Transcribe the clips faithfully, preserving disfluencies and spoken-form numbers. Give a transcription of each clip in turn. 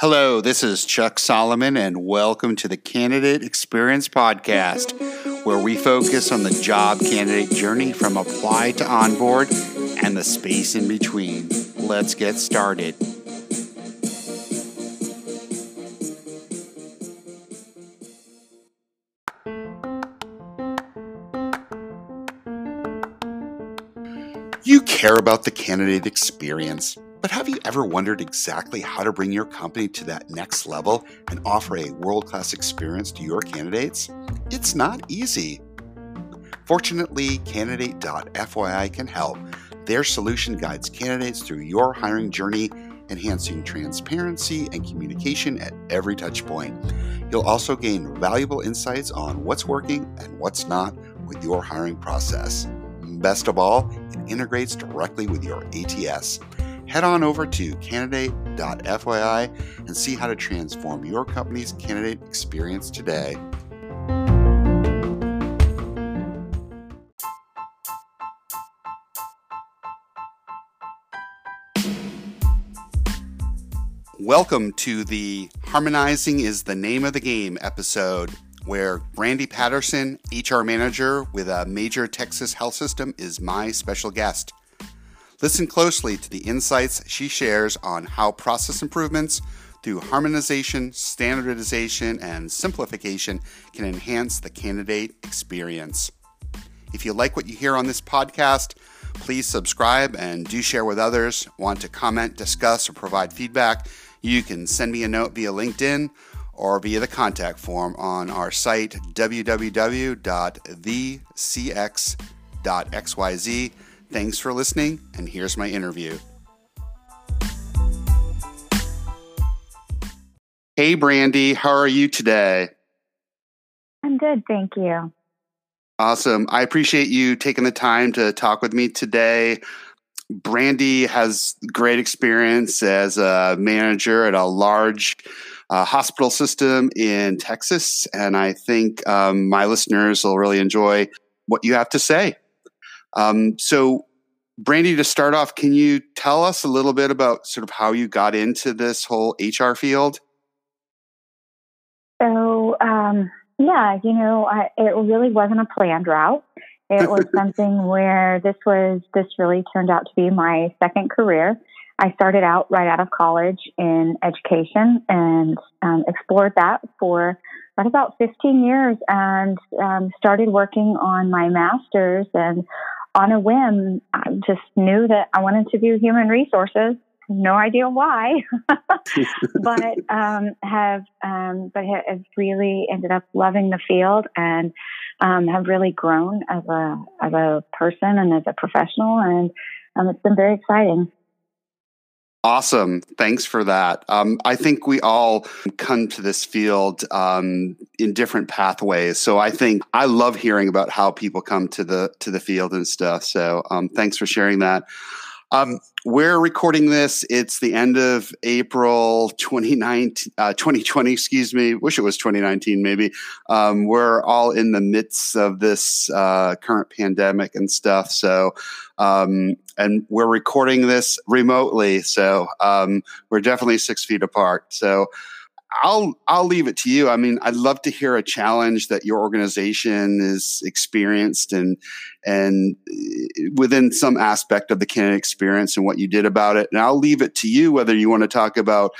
Hello, this is Chuck Solomon, and welcome to the Candidate Experience Podcast, where we focus on the job candidate journey from apply to onboard and the space in between. Let's get started. You care about the candidate experience. But have you ever wondered exactly how to bring your company to that next level and offer a world-class experience to your candidates? It's not easy. Fortunately, candidate dot f y i can help. Their solution guides candidates through your hiring journey, enhancing transparency and communication at every touch point. You'll also gain valuable insights on what's working and what's not with your hiring process. Best of all, it integrates directly with your A T S. Head on over to candidate dot f y i and see how to transform your company's candidate experience today. Welcome to the Harmonizing is the Name of the Game episode, where Brandy Patterson, H R manager with a major Texas health system, is my special guest. Listen closely to the insights she shares on how process improvements through harmonization, standardization, and simplification can enhance the candidate experience. If you like what you hear on this podcast, please subscribe and do share with others. Want to comment, discuss, or provide feedback? You can send me a note via LinkedIn or via the contact form on our site, w w w dot the c x dot x y z. Thanks for listening, and here's my interview. Hey, Brandy, how are you today? I'm good, thank you. Awesome. I appreciate you taking the time to talk with me today. Brandy has great experience as a manager at a large uh, hospital system in Texas, and I think um, my listeners will really enjoy what you have to say. Um, so, Brandy, to start off, can you tell us a little bit about sort of how you got into this whole H R field? So, um, yeah, you know, I, it really wasn't a planned route. It was something where this was, this really turned out to be my second career. I started out right out of college in education and um, explored that for right about fifteen years and um, started working on my master's, and on a whim, I just knew that I wanted to do human resources. No idea why, but um, have um, but have really ended up loving the field and um, have really grown as a as a person and as a professional, and um, it's been very exciting. Awesome. Thanks for that. Um, I think we all come to this field um, in different pathways. So I think I love hearing about how people come to the to the field and stuff. So um, thanks for sharing that. Um, we're recording this. It's the end of April twenty nineteen, uh, twenty twenty, excuse me. Wish it was twenty nineteen, maybe. Um, we're all in the midst of this uh, current pandemic and stuff. So, um, and we're recording this remotely. So um, we're definitely six feet apart. So I'll I'll leave it to you. I mean, I'd love to hear a challenge that your organization is experienced and and within some aspect of the candidate experience and what you did about it. And I'll leave it to you whether you want to talk about,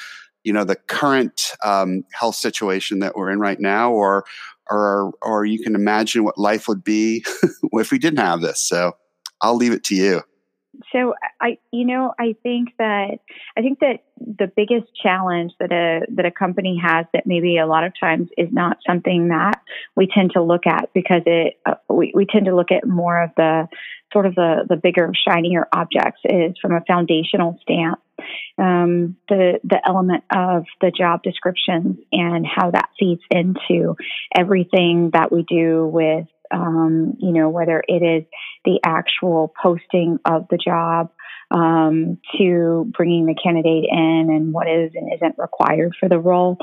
you know, the current um, health situation that we're in right now, or or or you can imagine what life would be if we didn't have this. So I'll leave it to you. So I, you know, I think that I think that the biggest challenge that a that a company has that maybe a lot of times is not something that we tend to look at, because it uh, we we tend to look at more of the sort of the the bigger, shinier objects, is from a foundational stance, um, the the element of the job descriptions and how that feeds into everything that we do with. Um, you know, whether it is the actual posting of the job um, to bringing the candidate in and what is and isn't required for the role,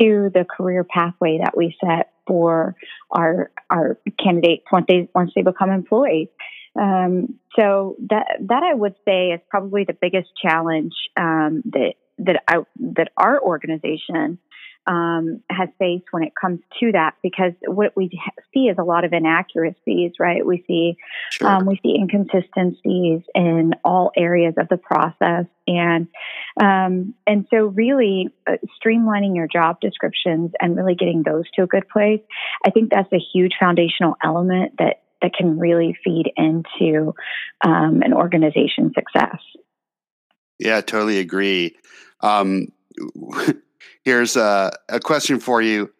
to the career pathway that we set for our our candidates once they once they become employees. Um, so that that I would say is probably the biggest challenge um, that that I, that our organization um, has faced when it comes to that, because what we see is a lot of inaccuracies, right? We see, sure. um, we see inconsistencies in all areas of the process. And, um, and so really uh, streamlining your job descriptions and really getting those to a good place. I think that's a huge foundational element that, that can really feed into um, an organization's success. Yeah, totally agree. Um, here's a, a question for you.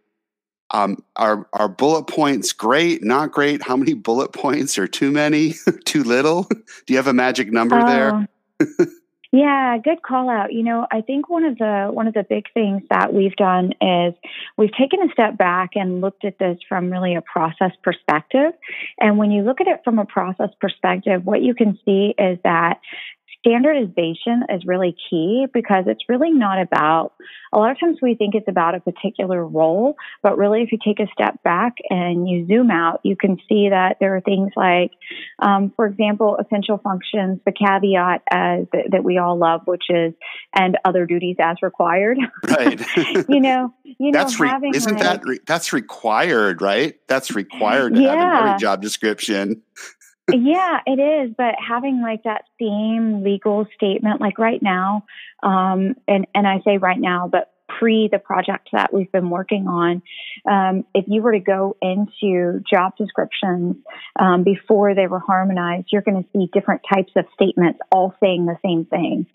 Um, are, are bullet points great, not great? How many bullet points are too many, too little? Do you have a magic number uh, there? Yeah, good call out. You know, I think one of the one of the big things that we've done is we've taken a step back and looked at this from really a process perspective. And when you look at it from a process perspective, what you can see is that standardization is really key, because it's really not about, a lot of times we think it's about a particular role, but really if you take a step back and you zoom out, you can see that there are things like, um, for example, essential functions, the caveat as th- that we all love, which is, and other duties as required. Right. you know, you that's know, re- having isn't like, that, re- that's required, right? That's required to yeah. have in every job description. Yeah, it is. But having like that same legal statement, like right now, um, and, and I say right now, but pre the project that we've been working on, um, if you were to go into job descriptions um, before they were harmonized, you're going to see different types of statements all saying the same thing.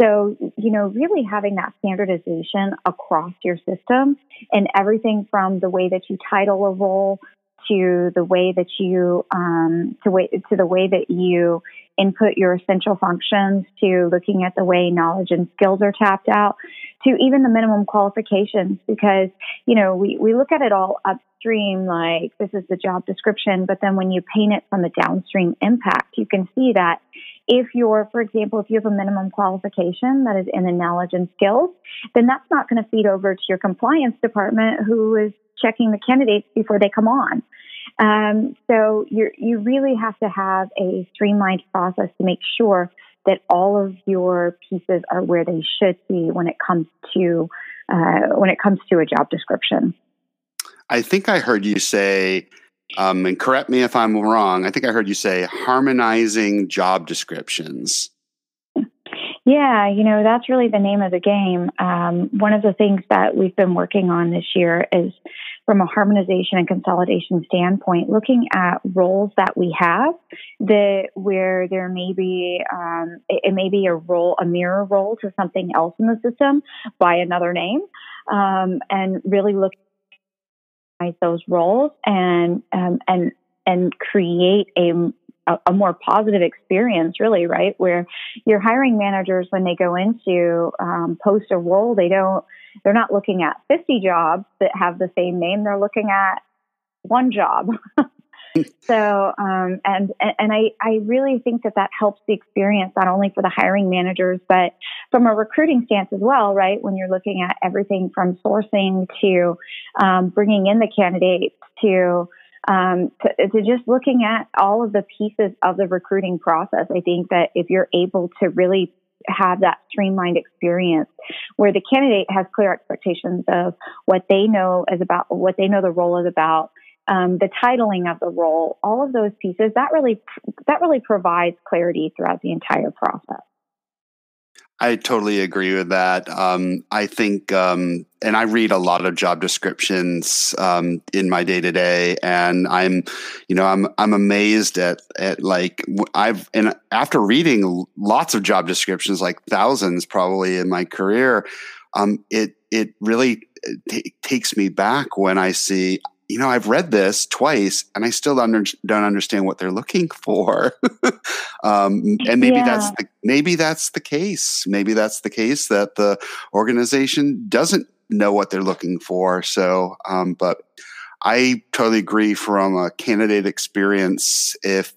So, you know, really having that standardization across your system and everything from the way that you title a role to the way that you um, to, way, to the way that you input your essential functions, to looking at the way knowledge and skills are tapped out, to even the minimum qualifications, because you know we, we look at it all upstream, like this is the job description, but then when you paint it from the downstream impact, you can see that if you're, for example, if you have a minimum qualification that is in the knowledge and skills, then that's not going to feed over to your compliance department, who is checking the candidates before they come on. Um, so you you really have to have a streamlined process to make sure that all of your pieces are where they should be when it comes to uh, when it comes to a job description. I think I heard you say, um, and correct me if I'm wrong, I think I heard you say harmonizing job descriptions. Yeah, you know, that's really the name of the game. Um, one of the things that we've been working on this year is, from a harmonization and consolidation standpoint, looking at roles that we have that where there may be, um, it, it may be a role, a mirror role to something else in the system by another name, um, and really look at those roles and, um, and, and create a a more positive experience, really, right? Where your hiring managers, when they go into um, post a role, they don't, they're not looking at fifty jobs that have the same name. They're looking at one job. so, um, and and I I really think that that helps the experience not only for the hiring managers, but from a recruiting stance as well, right? When you're looking at everything from sourcing to um, bringing in the candidates to Um, to, to just looking at all of the pieces of the recruiting process. I think that if you're able to really have that streamlined experience where the candidate has clear expectations of what they know is about, what they know the role is about, um, the titling of the role, all of those pieces, that really, that really provides clarity throughout the entire process. I totally agree with that. Um, I think, um, and I read a lot of job descriptions um, in my day to day, and I'm, you know, I'm I'm amazed at at like I've and after reading lots of job descriptions, like thousands probably in my career, um, it it really t- takes me back when I see, you know, I've read this twice and I still under, don't understand what they're looking for. um, and maybe yeah. that's the, maybe that's the case. Maybe that's the case that the organization doesn't know what they're looking for. So, um, but I totally agree from a candidate experience. If,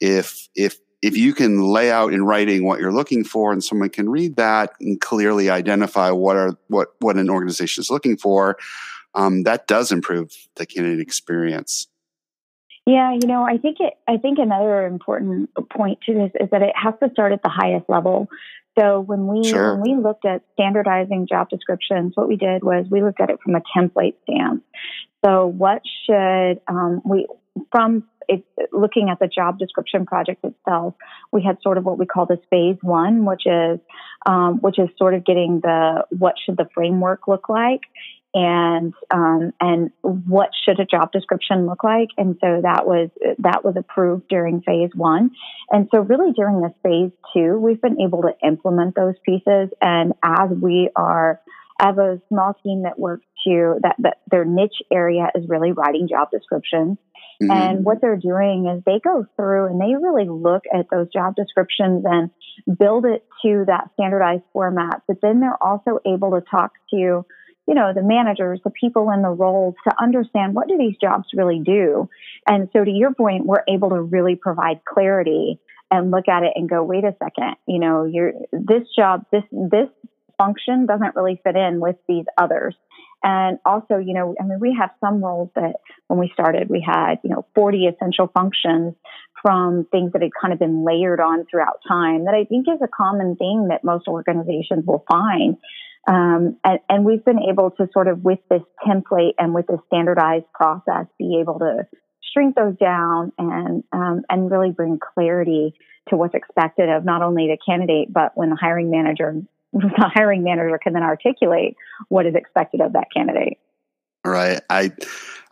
if, if, if you can lay out in writing what you're looking for and someone can read that and clearly identify what are, what, what an organization is looking for, Um, that does improve the candidate experience. Yeah, you know, I think it. I think another important point to this is that it has to start at the highest level. So when we sure. when we looked at standardizing job descriptions, what we did was we looked at it from a template stance. So what should um, we, from it, looking at the job description project itself, we had sort of what we call this phase one, which is um, which is sort of getting the what should the framework look like, and um, and what should a job description look like, and so that was that was approved during phase one, and so really during this phase two, we've been able to implement those pieces, and as we are. As a small team that works to that, that their niche area is really writing job descriptions. Mm-hmm. And what they're doing is they go through and they really look at those job descriptions and build it to that standardized format. But then they're also able to talk to, you know, the managers, the people in the roles to understand what do these jobs really do. And so to your point, we're able to really provide clarity and look at it and go, wait a second, you know, you're this job, this, this, function doesn't really fit in with these others. And also, you know, I mean, we have some roles that when we started, we had, you know, forty essential functions from things that had kind of been layered on throughout time that I think is a common thing that most organizations will find. Um, and, and we've been able to sort of with this template and with this standardized process, be able to shrink those down and um, and really bring clarity to what's expected of not only the candidate, but when the hiring manager The hiring manager can then articulate what is expected of that candidate. All right. I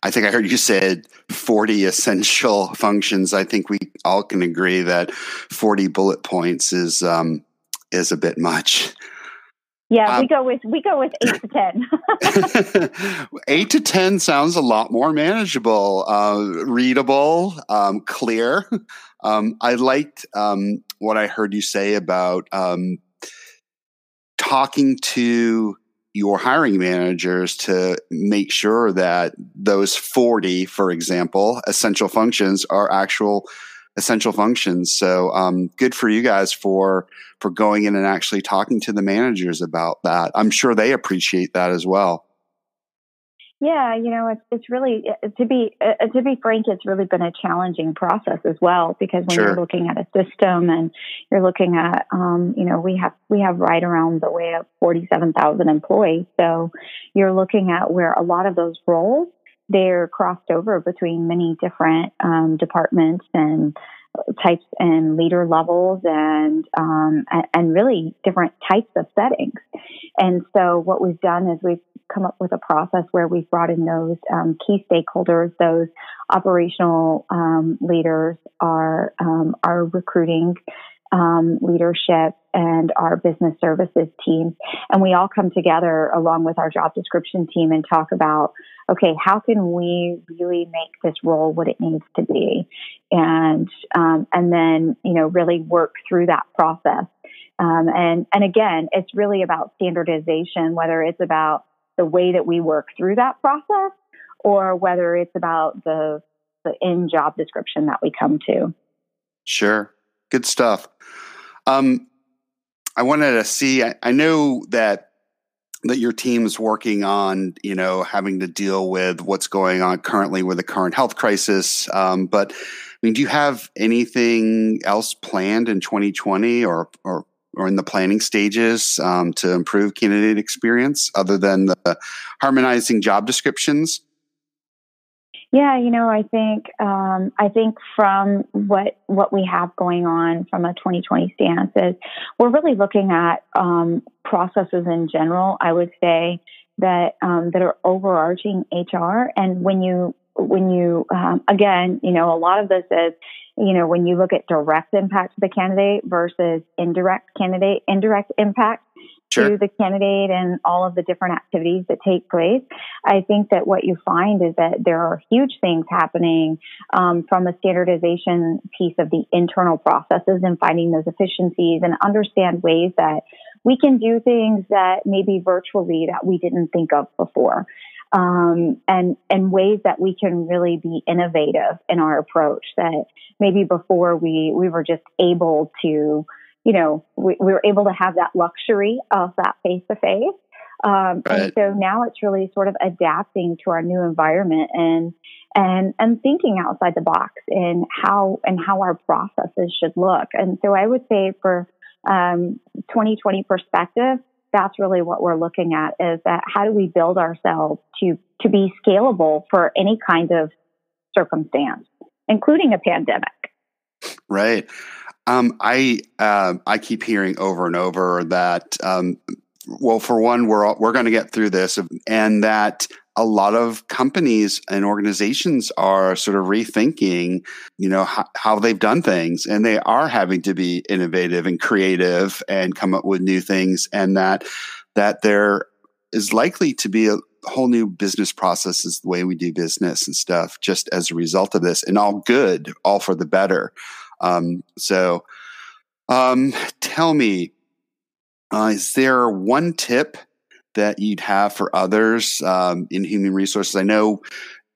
I think I heard you said forty essential functions. I think we all can agree that forty bullet points is um, is a bit much. Yeah, um, we go with we go with eight to ten. Eight to ten sounds a lot more manageable, uh, readable, um, clear. Um, I liked um, what I heard you say about. Um, talking to your hiring managers to make sure that those forty, for example, essential functions are actual essential functions. So um, good for you guys for for going in and actually talking to the managers about that. I'm sure they appreciate that as well. Yeah, you know, it's, it's really, to be uh, to be frank, it's really been a challenging process as well, because when sure. you're looking at a system and you're looking at, um, you know, we have we have right around the way of forty-seven thousand employees. So you're looking at where a lot of those roles, they're crossed over between many different um, departments and types and leader levels and um, and really different types of settings. And so what we've done is we've come up with a process where we've brought in those um, key stakeholders, those operational um, leaders, our, um, our recruiting um, leadership, and our business services teams. And we all come together along with our job description team and talk about, okay, how can we really make this role what it needs to be? And um, and then, you know, really work through that process. Um, and, and again, it's really about standardization, whether it's about the way that we work through that process or whether it's about the the end job description that we come to. Sure. Good stuff. Um, I wanted to see, I, I know that that your team's working on, you know, having to deal with what's going on currently with the current health crisis. Um, but I mean, do you have anything else planned in twenty twenty or, or, or in the planning stages um, to improve candidate experience other than the harmonizing job descriptions? Yeah, you know, I think um, I think from what what we have going on from a twenty twenty stance is we're really looking at um, processes in general. I would say that um, that are overarching H R, and when you when you um, again, you know, a lot of this is. You know, when you look at direct impact to the candidate versus indirect candidate, indirect impact sure. to the candidate and all of the different activities that take place, I think that what you find is that there are huge things happening um, from a standardization piece of the internal processes and finding those efficiencies and understand ways that we can do things that maybe virtually that we didn't think of before. Um, and, and ways that we can really be innovative in our approach that maybe before we, we were just able to, you know, we, we were able to have that luxury of that face to face. Um, right. And so now it's really sort of adapting to our new environment and, and, and thinking outside the box in how, and how our processes should look. And so I would say for um, twenty twenty perspective, that's really what we're looking at, is that how do we build ourselves to, to be scalable for any kind of circumstance, including a pandemic. Right. Um, I, uh, I keep hearing over and over that, um, well, for one, we're all, we're going to get through this, and that a lot of companies and organizations are sort of rethinking, you know, how, how they've done things, and they are having to be innovative and creative and come up with new things, and that that there is likely to be a whole new business processes, the way we do business and stuff, just as a result of this, and all good, all for the better. Um, so, um, tell me, uh, is there one tip that you'd have for others, um, in human resources? I know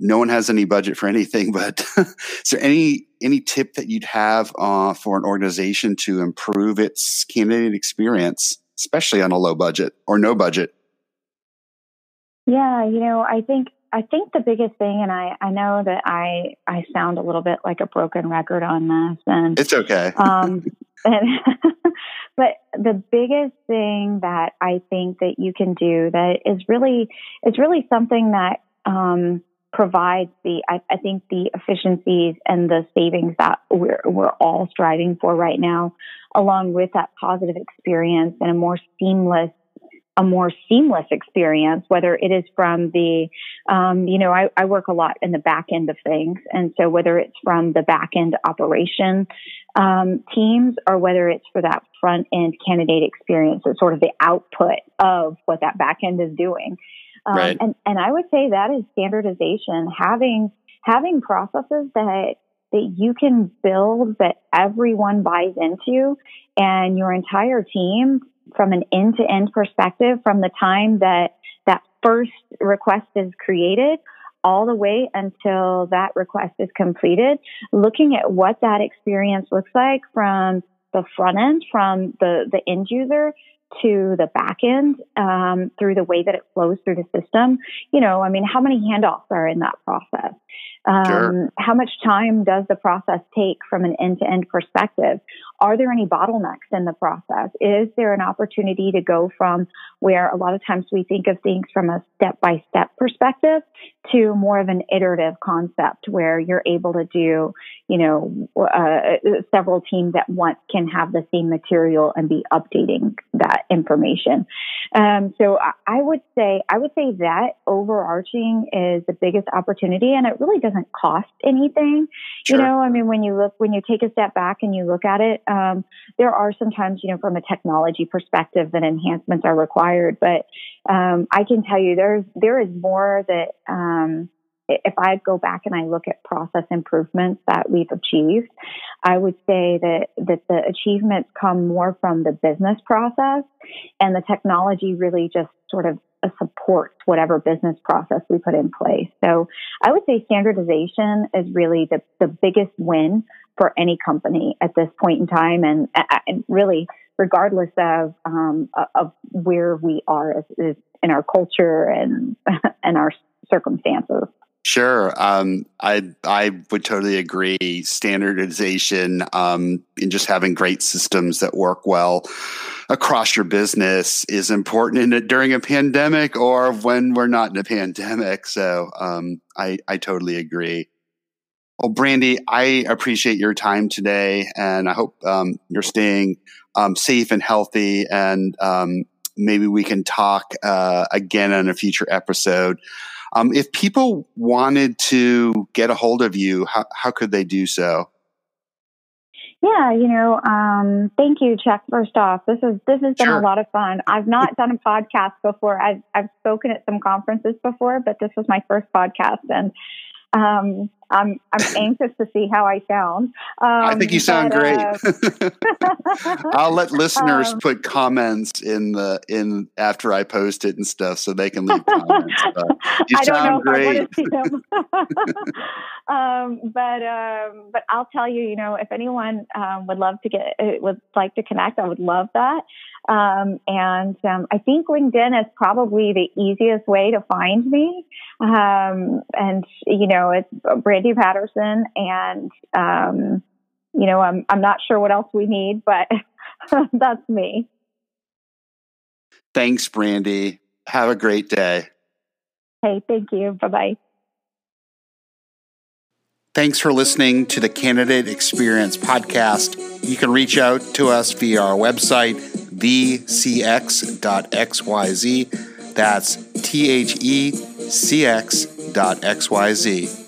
no one has any budget for anything, but is there any, any tip that you'd have, uh, for an organization to improve its candidate experience, especially on a low budget or no budget? Yeah, you know, I think I think the biggest thing, and I, I know that I I sound a little bit like a broken record on this, and it's okay. um, and but the biggest thing that I think that you can do that is really is really something that um, provides the I, I think the efficiencies and the savings that we're we're all striving for right now, along with that positive experience and a more seamless. a more seamless experience, whether it is from the, um, you know, I, I work a lot in the back end of things. And so whether it's from the back end operation um, teams, or whether it's for that front end candidate experience, it's sort of the output of what that back end is doing. Um, right. and, and I would say that is standardization, having, having processes that that you can build that everyone buys into, and your entire team, from an end-to-end perspective, from the time that that first request is created all the way until that request is completed, looking at what that experience looks like from the front end, from the, the end user to the back end, um, through the way that it flows through the system. You know, I mean, how many handoffs are in that process? Um, sure. How much time does the process take from an end-to-end perspective? Are there any bottlenecks in the process? Is there an opportunity to go from where a lot of times we think of things from a step-by-step perspective to more of an iterative concept where you're able to do, you know, uh, several teams at once can have the same material and be updating that information. Um, so I, I would say, I would say that overarching is the biggest opportunity, and it really doesn't cost anything. Sure. You know, I mean, when you look, when you take a step back and you look at it, um, there are sometimes, you know, from a technology perspective that enhancements are required, but, um, I can tell you there's, there is more that, um, if I go back and I look at process improvements that we've achieved, I would say that, that the achievements come more from the business process, and the technology really just sort of supports whatever business process we put in place. So I would say standardization is really the, the biggest win for any company at this point in time, and, and really regardless of um, of where we are as, as in our culture and and our circumstances. Sure. Um, I I would totally agree. Standardization um, and just having great systems that work well across your business is important in, during a pandemic or when we're not in a pandemic. So um, I, I totally agree. Well, Brandy, I appreciate your time today, and I hope um, you're staying um, safe and healthy, and um, maybe we can talk uh, again on a future episode. Um, if people wanted to get a hold of you, how, how could they do so? Yeah, you know, um, thank you, Chuck. First off, this is this has been sure. a lot of fun. I've not done a podcast before. I've I've spoken at some conferences before, but this was my first podcast, and um, I'm I'm anxious to see how I sound. Um, I think you sound but, great. Uh, I'll let listeners um, put comments in the in after I post it and stuff, so they can leave comments. But you I sound don't know great. If I want to see them. um, but um, but I'll tell you, you know, if anyone um, would love to get would like to connect, I would love that. Um, and um, I think LinkedIn is probably the easiest way to find me. Um, and you know, it's Brandy Patterson, and um, you know, I'm I'm not sure what else we need, but That's me. Thanks, Brandy. Have a great day. Hey, thank you. Bye-bye. Thanks for listening to the Candidate Experience Podcast. You can reach out to us via our website, the c x dot x y z. That's T H E C X dot X Y Z.